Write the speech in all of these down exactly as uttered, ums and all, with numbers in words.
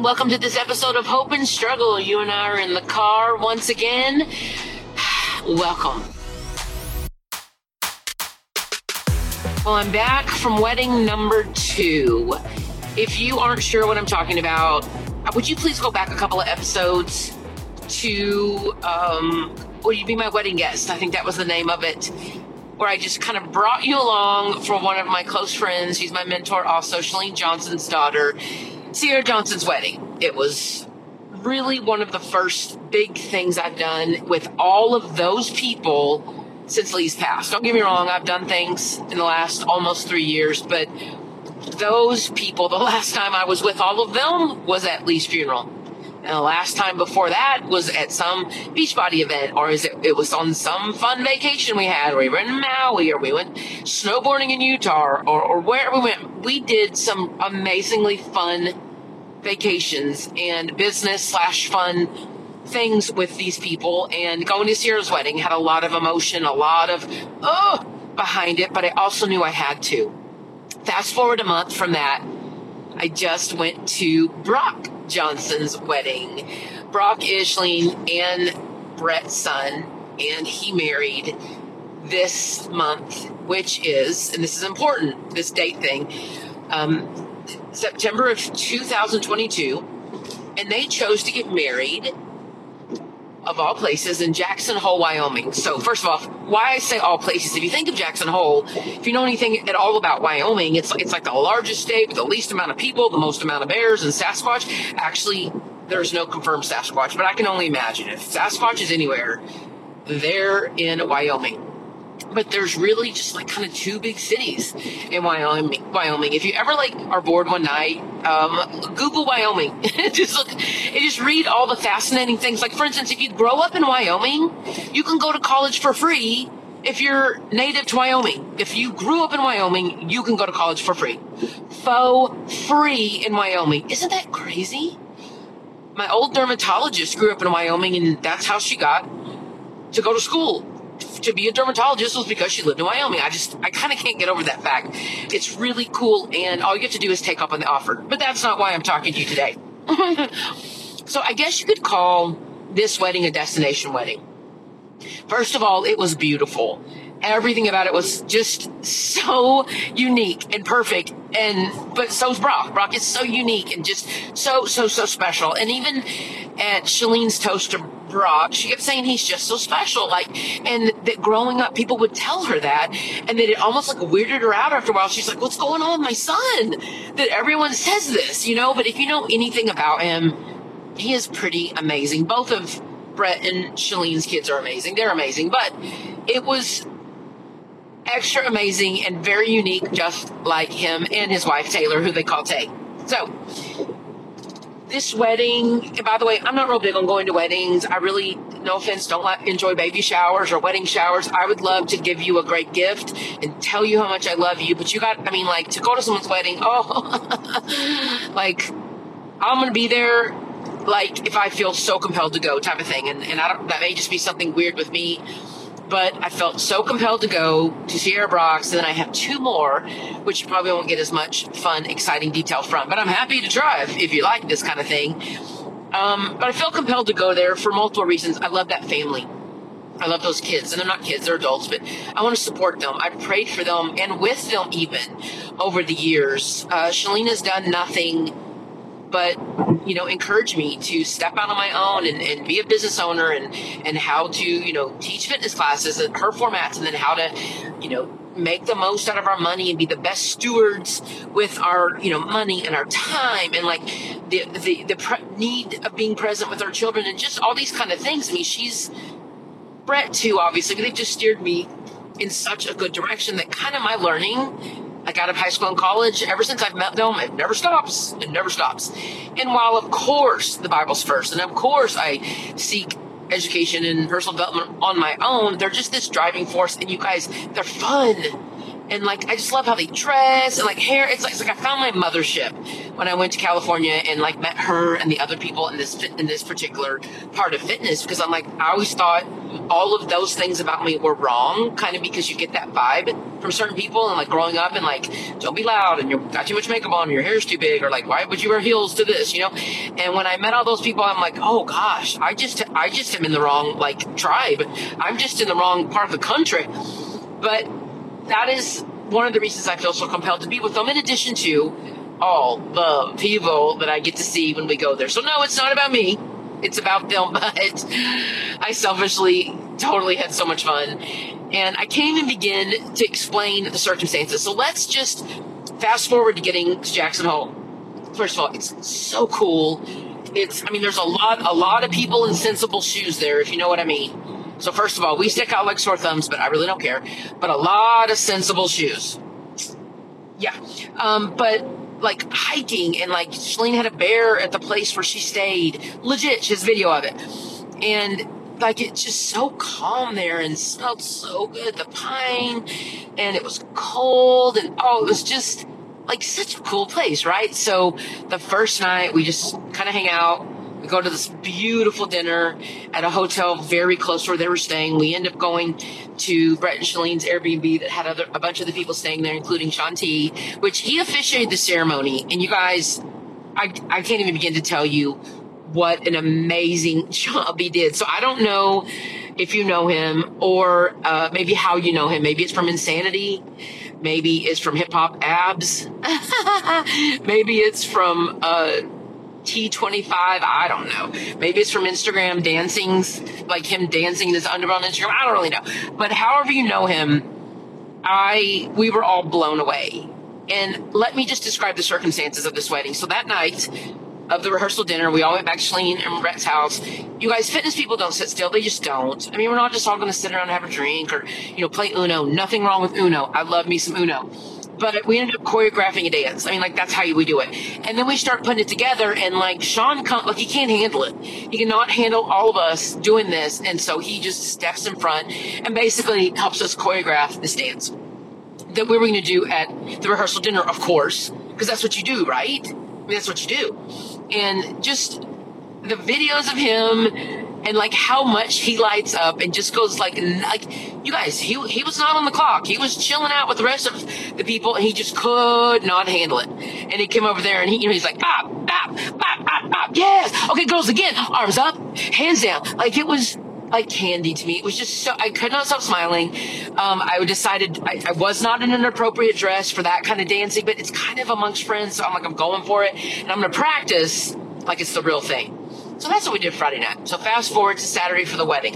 Welcome to this episode of Hope and Struggle. You and I are in the car once again. Welcome. Well, I'm back from wedding number two. If you aren't sure what I'm talking about, would you please go back a couple of episodes to um, Will You Be My Wedding Guest? I think that was the name of it, where I just kind of brought you along for one of my close friends. She's my mentor also, Chalene Johnson's daughter, Sierra Johnson's wedding. It was really one of the first big things I've done with all of those people since Lee's passed. Don't get me wrong, I've done things in the last almost three years, but those people, the last time I was with all of them was at Lee's funeral. And the last time before that was at some Beachbody event, or is it, it was on some fun vacation we had, or we were in Maui, or we went snowboarding in Utah, or, or wherever we went. We did some amazingly fun vacations and business slash fun things with these people. And going to Sierra's wedding had a lot of emotion, a lot of, oh, behind it, but I also knew I had to. Fast forward a month from that, I just went to Brock Johnson's wedding. Brock is Chalene and Brett's son, and he married this month, which is, and this is important, this date thing, um, September of two thousand twenty-two, and they chose to get married, of all places, in Jackson Hole, Wyoming. So first of all, why I say all places, if you think of Jackson Hole, if you know anything at all about Wyoming, it's it's like the largest state with the least amount of people, the most amount of bears and Sasquatch. Actually, there's no confirmed Sasquatch, but I can only imagine if Sasquatch is anywhere, they're in Wyoming. But there's really just like kind of two big cities in Wyoming. Wyoming. If you ever like are bored one night, um, Google Wyoming. just look, and just read all the fascinating things. Like for instance, if you grow up in Wyoming, you can go to college for free. If you're native to Wyoming, if you grew up in Wyoming, you can go to college for free, faux free in Wyoming. Isn't that crazy? My old dermatologist grew up in Wyoming, and that's how she got to go to school. To be a dermatologist was because she lived in Wyoming. I just, I kind of can't get over that fact. It's really cool, and all you have to do is take up on the offer. But that's not why I'm talking to you today. So I guess you could call this wedding a destination wedding. First of all, it was beautiful. Everything about it was just so unique and perfect. And, but so's Brock. Brock is so unique and just so, so, so special. And even at Chalene's toast to Brock, she kept saying he's just so special. Like, and that growing up, people would tell her that. And that it almost like weirded her out after a while. She's like, what's going on with my son? That everyone says this, you know, but if you know anything about him, he is pretty amazing. Both of Brett and Chalene's kids are amazing. They're amazing, but it was extra amazing and very unique, just like him and his wife, Taylor, who they call Tay. So this wedding, and by the way, I'm not real big on going to weddings. I really, no offense, don't like, enjoy baby showers or wedding showers. I would love to give you a great gift and tell you how much I love you, but you got, I mean, like to go to someone's wedding, oh, like I'm going to be there. Like if I feel so compelled to go type of thing. And, and I don't, that may just be something weird with me, but I felt so compelled to go to Sierra Brock's, and then I have two more, which you probably won't get as much fun, exciting detail from, but I'm happy to drive if you like this kind of thing. Um, but I felt compelled to go there for multiple reasons. I love that family. I love those kids, and they're not kids, they're adults, but I want to support them. I've prayed for them and with them even over the years. Uh, Chalene has done nothing but, you know, encourage me to step out on my own and, and be a business owner and, and how to, you know, teach fitness classes and her formats, and then how to, you know, make the most out of our money and be the best stewards with our, you know, money and our time, and like the, the, the pre- need of being present with our children and just all these kind of things. I mean, she's Brett too, obviously, but they've just steered me in such a good direction that kind of my learning, I got out of high school and college, ever since I've met them, it never stops. It never stops. And while, of course, the Bible's first, and of course I seek education and personal development on my own, they're just this driving force. And you guys, they're fun. And, like, I just love how they dress and, like, hair. It's like, it's like I found my mothership when I went to California and, like, met her and the other people in this fit, in this particular part of fitness. Because I'm like, I always thought all of those things about me were wrong, kind of, because you get that vibe from certain people. And, like, growing up and, like, don't be loud and you've got too much makeup on, your hair's too big, or, like, why would you wear heels to this, you know? And when I met all those people, I'm like, oh, gosh, I just, I just am in the wrong, like, tribe. I'm just in the wrong part of the country. But that is one of the reasons I feel so compelled to be with them, in addition to all the people that I get to see when we go there. So, no, it's not about me. It's about them, but I selfishly totally had so much fun. And I can't even begin to explain the circumstances. So let's just fast forward to getting to Jackson Hole. First of all, it's so cool. It's, I mean, there's a lot, a lot of people in sensible shoes there, if you know what I mean. So first of all, we stick out like sore thumbs, but I really don't care. But a lot of sensible shoes. Yeah. Um, but like hiking, and like Chalene had a bear at the place where she stayed. Legit, she has video of it. And like, it's just so calm there and smelled so good. The pine, and it was cold, and oh, it was just like such a cool place, right? So the first night we just kind of hang out. We go to this beautiful dinner at a hotel very close where they were staying. We end up going to Brett and Chalene's Airbnb that had other, a bunch of the people staying there, including Sean T, which he officiated the ceremony. And you guys, I, I can't even begin to tell you what an amazing job he did. So I don't know if you know him, or uh, maybe how you know him. Maybe it's from Insanity. Maybe it's from Hip-Hop Abs. Maybe it's from... Uh, T twenty-five, I don't know. Maybe it's from Instagram dancings, like him dancing this underground on Instagram. I don't really know. But however you know him, I we were all blown away. And let me just describe the circumstances of this wedding. So that night of the rehearsal dinner, we all went back to Chalene and Brett's house. You guys, fitness people don't sit still. They just don't. I mean, we're not just all going to sit around and have a drink or, you know, play Uno. Nothing wrong with Uno. I love me some Uno. But we ended up choreographing a dance. I mean, like, that's how we do it. And then we start putting it together, and, like, Sean, come, like, he can't handle it. He cannot handle all of us doing this. And so he just steps in front and basically helps us choreograph this dance that we were going to do at the rehearsal dinner, of course, because that's what you do, right? I mean, that's what you do. And just the videos of him... And, like, how much he lights up and just goes, like, like you guys, he he was not on the clock. He was chilling out with the rest of the people, and he just could not handle it. And he came over there, and he, you know, he's like, bop, bop, bop, bop, bop, yes. Okay, girls, again, arms up, hands down. Like, it was, like, candy to me. It was just so, I could not stop smiling. Um, I decided I, I was not in an appropriate dress for that kind of dancing, but it's kind of amongst friends, so I'm like, I'm going for it. And I'm going to practice like it's the real thing. So that's what we did Friday night. So fast forward to Saturday for the wedding.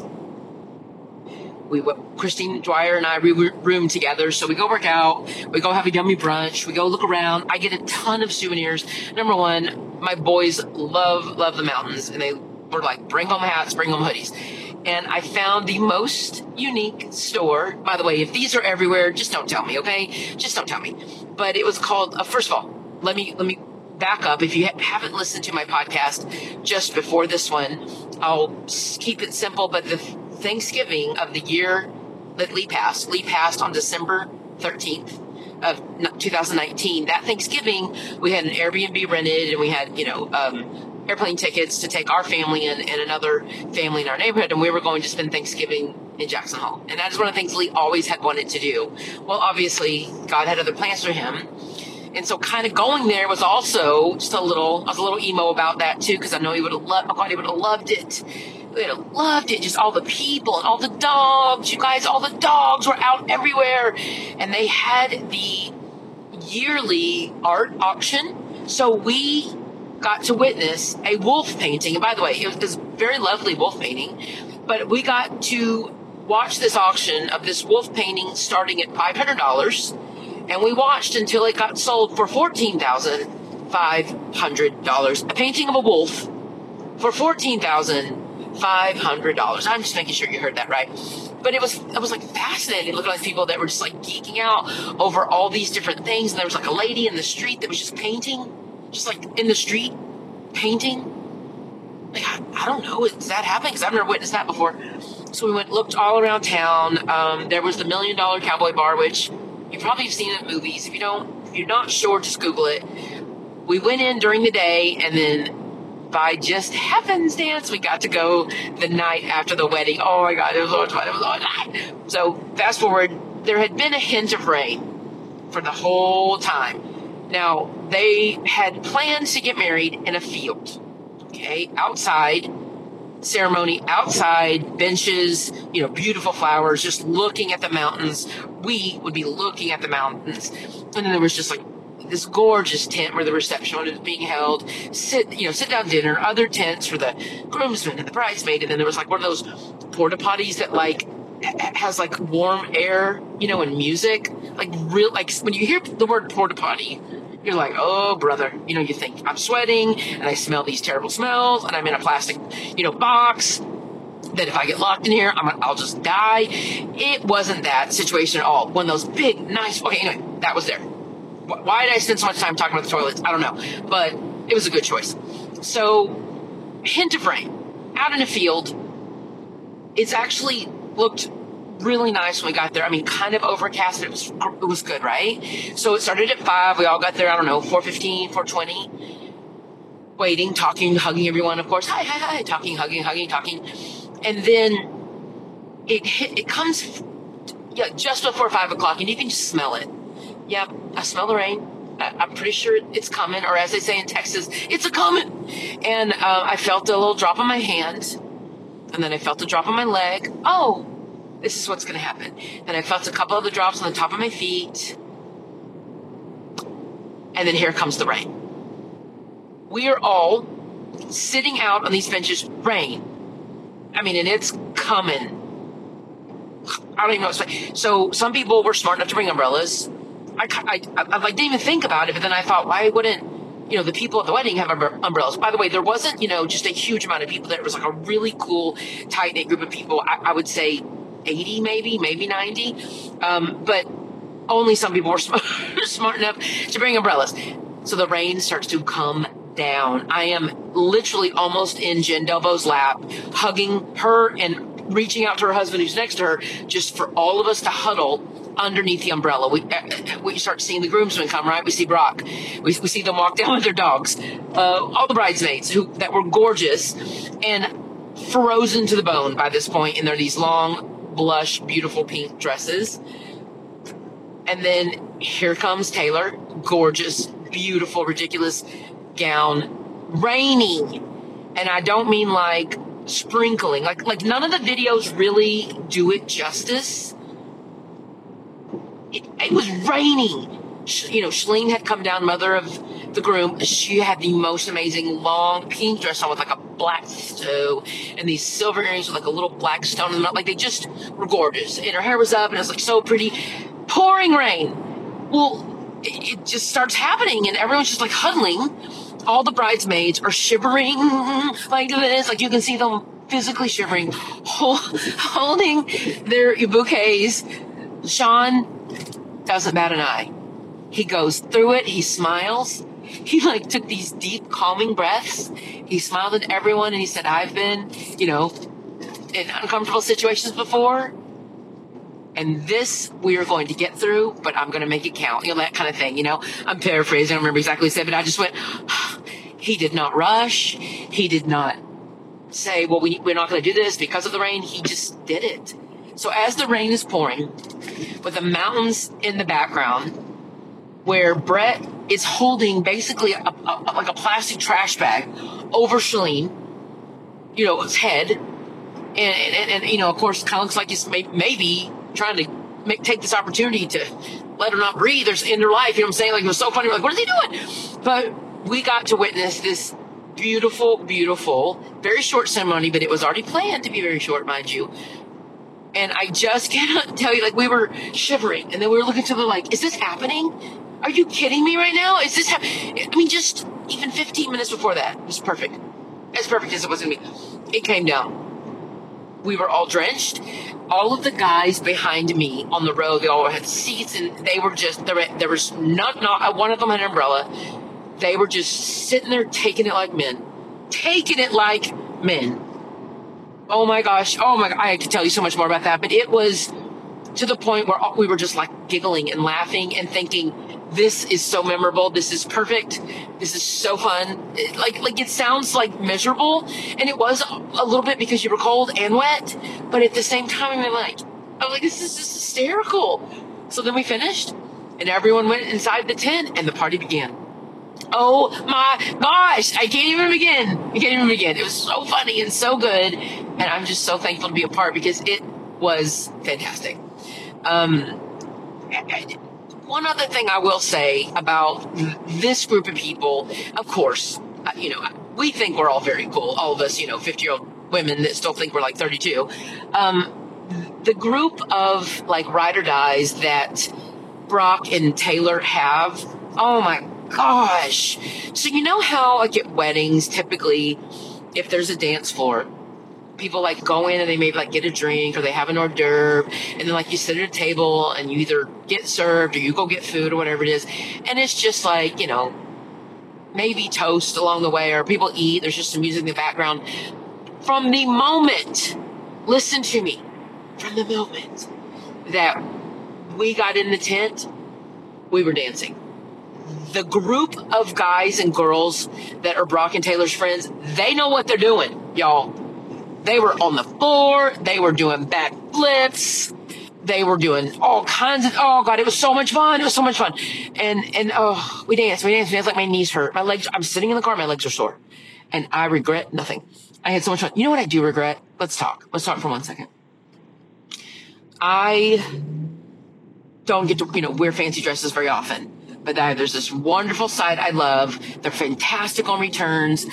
We, Christine Dwyer and I, we room together. So we go work out. We go have a yummy brunch. We go look around. I get a ton of souvenirs. Number one, my boys love, love the mountains. And they were like, bring home hats, bring home hoodies. And I found the most unique store. By the way, if these are everywhere, just don't tell me, okay? Just don't tell me. But it was called, uh, first of all, let me, let me. back up. If you ha- haven't listened to my podcast just before this one, I'll keep it simple. But the Thanksgiving of the year that Lee passed, Lee passed on December thirteenth of two thousand nineteen. That Thanksgiving, we had an Airbnb rented, and we had, you know, um, airplane tickets to take our family and, and another family in our neighborhood. And we were going to spend Thanksgiving in Jackson Hole. And that is one of the things Lee always had wanted to do. Well, obviously, God had other plans for him. And so kind of going there was also just a little, I was a little emo about that too, because I know he would have loved, I thought he would have loved it. He would have loved it. Just all the people and all the dogs. You guys, all the dogs were out everywhere. And they had the yearly art auction. So we got to witness a wolf painting. And by the way, it was this very lovely wolf painting. But we got to watch this auction of this wolf painting starting at five hundred dollars. And we watched until it got sold for fourteen thousand five hundred dollars. A painting of a wolf for fourteen thousand five hundred dollars. I'm just making sure you heard that right. But it was it was like fascinating looking at these people that were just like geeking out over all these different things. And there was like a lady in the street that was just painting, just like in the street painting. Like, I, I don't know, is that happening? Because I've never witnessed that before. So we went, looked all around town. Um, there was the Million Dollar Cowboy Bar, which... You've probably seen it in movies. If you don't, if you're not sure, just Google it. We went in during the day, and then by just happenstance, we got to go the night after the wedding. Oh my God, it was all fun. It was all night. So fast forward, there had been a hint of rain for the whole time. Now, they had plans to get married in a field, okay, outside. Ceremony outside, benches, you know, beautiful flowers, just looking at the mountains. We would be looking at the mountains. And then there was just like this gorgeous tent where the reception was being held, sit, you know, sit down dinner, other tents for the groomsmen and the bridesmaid. And then there was like one of those porta potties that like has like warm air, you know, and music, like real, like when you hear the word porta potty, you're like, oh, brother, you know, you think I'm sweating and I smell these terrible smells and I'm in a plastic, you know, box that if I get locked in here, I'm, I'll just die. It wasn't that situation at all. One of those big, nice, okay, anyway, that was there. Why did I spend so much time talking about the toilets? I don't know, but it was a good choice. So hint of rain out in a field. It's actually looked really nice when we got there. I mean, kind of overcast. It was it was good, right? So it started at five. We all got there, I don't know, four fifteen, four twenty. Waiting, talking, hugging everyone, of course. Hi, hi, hi. Talking, hugging, hugging, talking. And then it hit, it comes yeah, just before five o'clock, and you can just smell it. Yep, I smell the rain. I, I'm pretty sure it's coming, or as they say in Texas, it's a coming. And uh, I felt a little drop on my hand, and then I felt a drop on my leg. Oh, this is what's going to happen. And I felt a couple of the drops on the top of my feet. And then here comes the rain. We are all sitting out on these benches. Rain. I mean, and it's coming. I don't even know what's like. So some people were smart enough to bring umbrellas. I, I, I, I didn't even think about it. But then I thought, why wouldn't, you know, the people at the wedding have umbrellas? By the way, there wasn't, you know, just a huge amount of people there. It was like a really cool, tight-knit group of people. I, I would say eighty maybe, maybe ninety. Um, but only some people were smart, smart enough to bring umbrellas. So the rain starts to come down. I am literally almost in Jen Delbo's lap, hugging her and reaching out to her husband who's next to her, just for all of us to huddle underneath the umbrella. We we start seeing the groomsmen come, right? We see Brock. We, we see them walk down with their dogs. Uh, all the bridesmaids who that were gorgeous and frozen to the bone by this point, and they're these long, blush, beautiful pink dresses. And then here comes Taylor, gorgeous, beautiful, ridiculous gown, raining. And I don't mean like sprinkling, like like none of the videos really do it justice. It, it was raining. You know, Chalene had come down, mother of the groom. She had the most amazing long pink dress on with like a black toe and these silver earrings with like a little black stone in them. Like they just were gorgeous. And her hair was up and it was like so pretty. Pouring rain. Well, it, it just starts happening and everyone's just like huddling. All the bridesmaids are shivering like this. Like you can see them physically shivering, hold, holding their bouquets. Sean doesn't bat an eye. He goes through it. He smiles. He like took these deep calming breaths. He smiled at everyone and he said, I've been, you know, in uncomfortable situations before. And this we are going to get through, but I'm going to make it count. You know, that kind of thing, you know. I'm paraphrasing. I don't remember exactly what he said, but I just went, he did not rush. He did not say, well, we, we're not going to do this because of the rain. He just did it. So as the rain is pouring with the mountains in the background, where Brett is holding basically a, a, like a plastic trash bag over Chalene, you know, his head. And, and, and you know, of course, kind of looks like he's may, maybe trying to make, take this opportunity to let her not breathe or in her life. You know what I'm saying? Like, it was so funny. We're like, what is he doing? But we got to witness this beautiful, beautiful, very short ceremony, but it was already planned to be very short, mind you. And I just cannot tell you, like, we were shivering. And then we were looking at each other like, is this happening? Are you kidding me right now? Is this? Ha- I mean, just even fifteen minutes before that, it was perfect. As perfect as it was going to be. It came down. We were all drenched. All of the guys behind me on the road, they all had seats, and they were just, there, there was not, not, one of them had an umbrella. They were just sitting there taking it like men. Taking it like men. Oh, my gosh. Oh, my, I could tell you so much more about that, but it was to the point where we were just like giggling and laughing and thinking, this is so memorable. This is perfect. This is so fun. It, like, like it sounds like miserable, and it was a little bit because you were cold and wet, but at the same time, I'm like, I'm like, this is just hysterical. So then we finished, and everyone went inside the tent, and the party began. Oh my gosh, I can't even begin. I can't even begin. It was so funny and so good, and I'm just so thankful to be a part because it was fantastic. Um, I, I, One other thing I will say about this group of people, of course, you know, we think we're all very cool. All of us, you know, fifty-year-old women that still think we're like thirty-two. Um, the group of like ride or dies that Brock and Taylor have, oh my gosh. So you know how like at weddings, typically if there's a dance floor, people like go in and they maybe like get a drink or they have an hors d'oeuvre, and then like you sit at a table and you either get served or you go get food or whatever it is, and it's just like, you know, maybe toast along the way or people eat, there's just some music in the background. From the moment, listen to me, from the moment that we got in the tent, we were dancing. The group of guys and girls that are Brock and Taylor's friends, they know what they're doing, y'all. They were on the floor. They were doing backflips. They were doing all kinds of, oh God, it was so much fun. It was so much fun. And, and oh, we danced, we danced, we danced like my knees hurt. My legs, I'm sitting in the car, my legs are sore. And I regret nothing. I had so much fun. You know what I do regret? Let's talk. Let's talk for one second. I don't get to, you know, wear fancy dresses very often. But there's this wonderful side I love. They're fantastic on returns.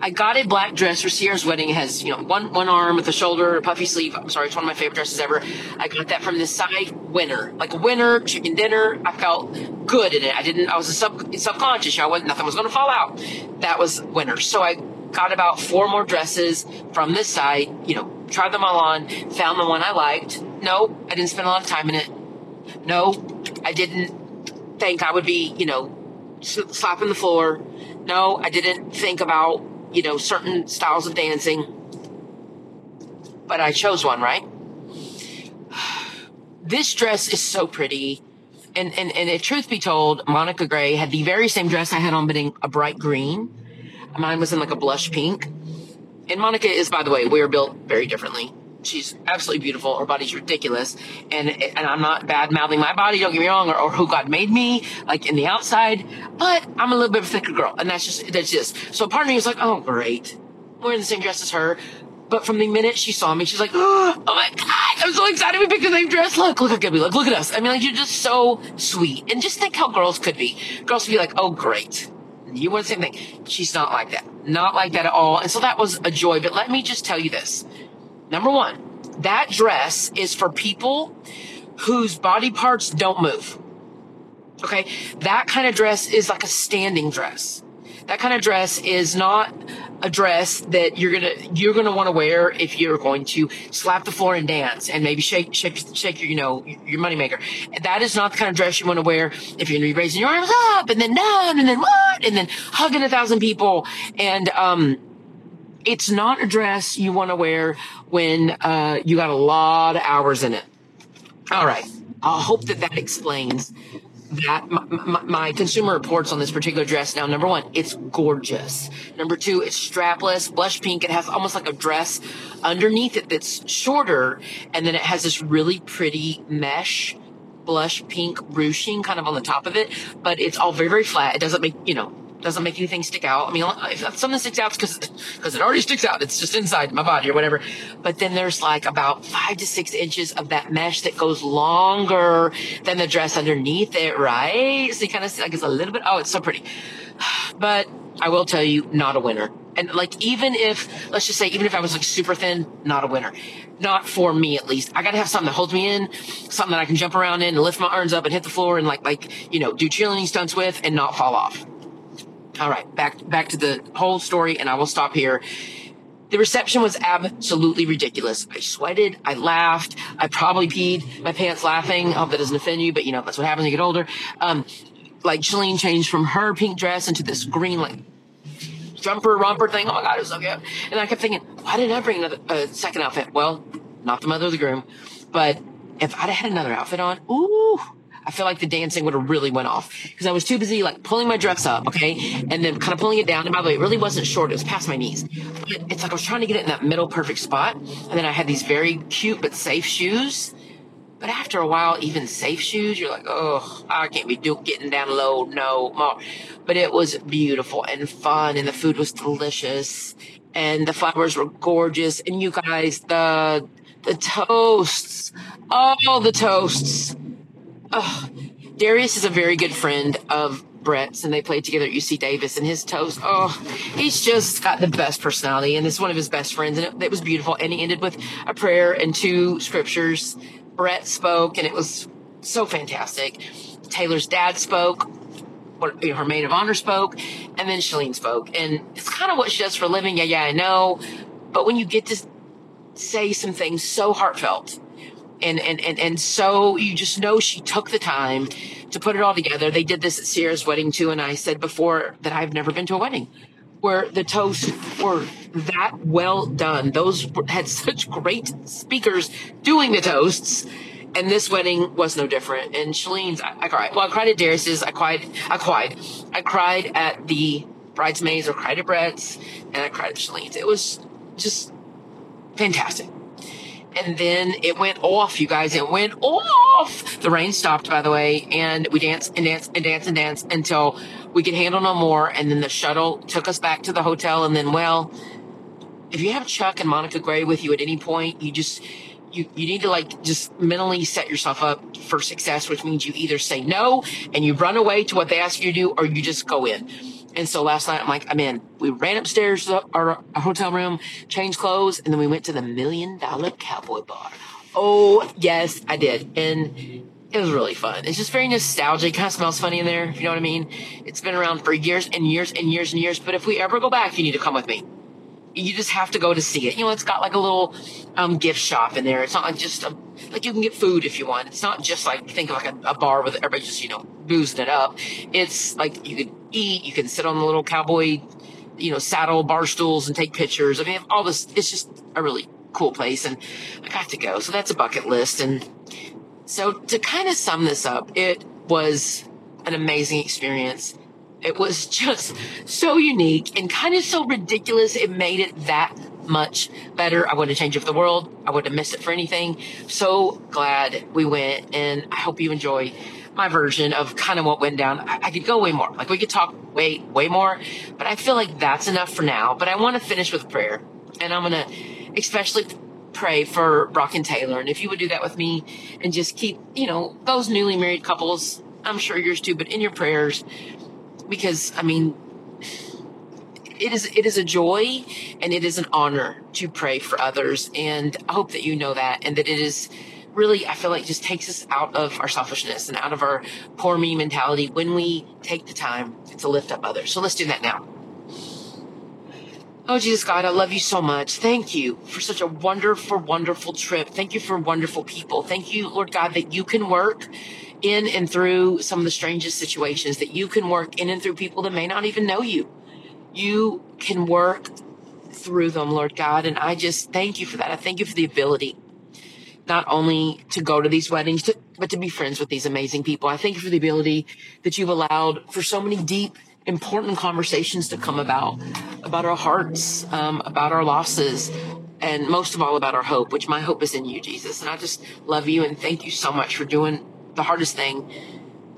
I got a black dress for Sierra's wedding. It has, you know, one, one arm with a shoulder, a puffy sleeve. I'm sorry, it's one of my favorite dresses ever. I got that from this side winner, like a winner, chicken dinner. I felt good in it. I didn't, I was a sub, subconscious. You know, I wasn't, nothing was going to fall out. That was winner. So I got about four more dresses from this side, you know, tried them all on, found the one I liked. No, I didn't spend a lot of time in it. No, I didn't think I would be, you know, slapping the floor. No, I didn't think about, you know, certain styles of dancing, but I chose one, right? This dress is so pretty. And, and, and if truth be told, Monica Gray had the very same dress I had on, but in a bright green. Mine was in like a blush pink. And Monica is, by the way, we are built very differently. She's absolutely beautiful. Her body's ridiculous. And and I'm not bad mouthing my body, don't get me wrong, or, or who God made me, like in the outside. But I'm a little bit of a thicker girl. And that's just, that's just. So part of me was like, oh, great. We're in the same dress as her. But from the minute she saw me, she's like, oh my God, I'm so excited we picked the same dress. Look, look how good we look. Look at us. I mean, like, you're just so sweet. And just think how girls could be. Girls would be like, oh, great. You want the same thing. She's not like that. Not like that at all. And so that was a joy. But let me just tell you this. Number one, that dress is for people whose body parts don't move. Okay. That kind of dress is like a standing dress. That kind of dress is not a dress that you're going to, you're going to want to wear if you're going to slap the floor and dance and maybe shake, shake, shake your, you know, your moneymaker. That is not the kind of dress you want to wear if you're going to be raising your arms up and then down and then what, and then hugging a thousand people. And, um, it's not a dress you want to wear when uh, you got a lot of hours in it. All right. I hope that that explains that my, my, my Consumer Reports on this particular dress. Now, number one, it's gorgeous. Number two, it's strapless, blush pink. It has almost like a dress underneath it that's shorter. And then it has this really pretty mesh blush pink ruching kind of on the top of it. But it's all very, very flat. It doesn't make, you know, doesn't make anything stick out. I mean, if something sticks out, it's because it already sticks out. It's just inside my body or whatever. But then there's like about five to six inches of that mesh that goes longer than the dress underneath it, right? So you kind of see like it's a little bit, oh, it's so pretty. But I will tell you, not a winner. And like, even if, let's just say, even if I was like super thin, not a winner. Not for me, at least. I got to have something that holds me in, something that I can jump around in and lift my arms up and hit the floor and like, like, you know, do cheerleading stunts with and not fall off. All right, back back to the whole story, and I will stop here. The reception was absolutely ridiculous. I sweated. I laughed. I probably peed my pants laughing. I hope that doesn't offend you, but, you know, that's what happens when you get older. Um, like, Chalene changed from her pink dress into this green, like, jumper, romper thing. Oh, my God, it was so good. And I kept thinking, why didn't I bring another uh, second outfit? Well, not the mother of the groom, but If I'd had another outfit on, ooh, I feel like the dancing would have really went off because I was too busy like pulling my dress up, okay, and then kind of pulling it down. And by the way, it really wasn't short; it was past my knees. But it's like I was trying to get it in that middle perfect spot, and then I had these very cute but safe shoes. But after a while, even safe shoes, you're like, oh, I can't be do- getting down low no more. But it was beautiful and fun, and the food was delicious, and the flowers were gorgeous, and you guys, the the toasts, all the toasts. Oh, Darius is a very good friend of Brett's, and they played together at U C Davis, and his toast, oh, he's just got the best personality, and it's one of his best friends, and it, it was beautiful, and he ended with a prayer and two scriptures. Brett spoke, and it was so fantastic. Taylor's dad spoke, her maid of honor spoke, and then Chalene spoke. And it's kind of what she does for a living. Yeah, yeah, I know. But when you get to say some things so heartfelt and, and, and, and so you just know she took the time to put it all together. They did this at Sierra's wedding too. And I said before that I've never been to a wedding where the toasts were that well done. Those had such great speakers doing the toasts, and this wedding was no different. And Chalene's, I, I cried. Well, I cried at Darius's. I cried. I cried. I cried at the bridesmaids, or cried at Brett's, and I cried at Chalene's. It was just fantastic. And then it went off, you guys. It went off. The rain stopped, by the way, and we danced and danced and danced and danced until we could handle no more. And then the shuttle took us back to the hotel. And then, well, if you have Chuck and Monica Gray with you at any point, you just you you need to like just mentally set yourself up for success, which means you either say no and you run away to what they ask you to do, or you just go in. And so last night, I'm like, I'm in. We ran upstairs to our hotel room, changed clothes, and then we went to the Million Dollar Cowboy Bar. Oh, yes, I did. And it was really fun. It's just very nostalgic. It kind of smells funny in there, if you know what I mean. It's been around for years and years and years and years. But if we ever go back, you need to come with me. You just have to go to see it. You know, it's got like a little um, gift shop in there. It's not like just a, like you can get food if you want. It's not just like think of like a, a bar with everybody just, you know, boozing it up. It's like you can eat, you can sit on the little cowboy, you know, saddle bar stools and take pictures. I mean, all this, it's just a really cool place, and I got to go. So that's a bucket list. And so to kind of sum this up, it was an amazing experience. It was just so unique and kind of so ridiculous. It made it that much better. I wouldn't change it for the world. I wouldn't miss it for anything. So glad we went, and I hope you enjoy my version of kind of what went down. I, I could go way more. Like we could talk way, way more, but I feel like that's enough for now. But I want to finish with prayer, and I'm going to especially pray for Brock and Taylor. And if you would do that with me and just keep, you know, those newly married couples, I'm sure yours too, but in your prayers, because, I mean, it is it is a joy and it is an honor to pray for others. And I hope that you know that, and that it is really, I feel like, just takes us out of our selfishness and out of our poor me mentality when we take the time to lift up others. So let's do that now. Oh, Jesus, God, I love you so much. Thank you for such a wonderful, wonderful trip. Thank you for wonderful people. Thank you, Lord God, that you can work in and through some of the strangest situations, that you can work in and through people that may not even know you. You can work through them, Lord God. And I just thank you for that. I thank you for the ability not only to go to these weddings, to, but to be friends with these amazing people. I thank you for the ability that you've allowed for so many deep, important conversations to come about, about our hearts, um, about our losses, and most of all about our hope, which my hope is in you, Jesus. And I just love you and thank you so much for doing the hardest thing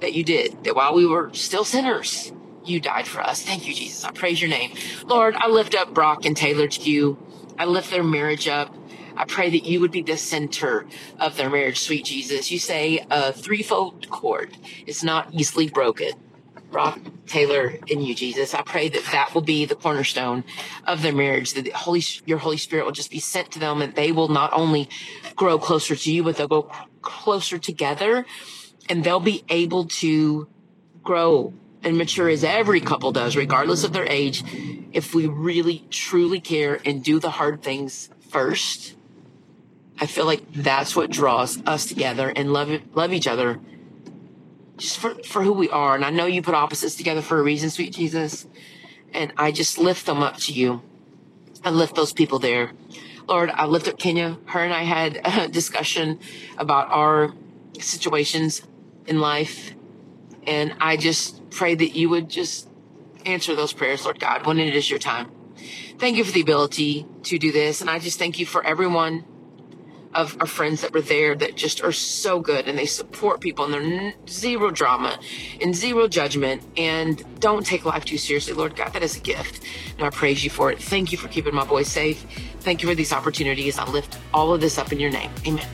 that you did, that while we were still sinners, you died for us. Thank you, Jesus. I praise your name. Lord, I lift up Brock and Taylor to you. I lift their marriage up. I pray that you would be the center of their marriage, sweet Jesus. You say a threefold cord is not easily broken. Brock, Taylor, and you, Jesus. I pray that that will be the cornerstone of their marriage, that the Holy, your Holy Spirit will just be sent to them, and they will not only grow closer to you, but they'll go closer together, and they'll be able to grow and mature as every couple does, regardless of their age, if we really, truly care and do the hard things first. I feel like that's what draws us together, and love love each other just for, for who we are. And I know you put opposites together for a reason, sweet Jesus. And I just lift them up to you. I lift those people there. Lord, I lift up Kenya. Her and I had a discussion about our situations in life. And I just pray that you would just answer those prayers, Lord God, when it is your time. Thank you for the ability to do this. And I just thank you for everyone of our friends that were there that just are so good, and they support people, and they're zero drama and zero judgment, and don't take life too seriously. Lord God, that is a gift, and I praise you for it. Thank you for keeping my boy safe. Thank you for these opportunities. I lift all of this up in your name. Amen.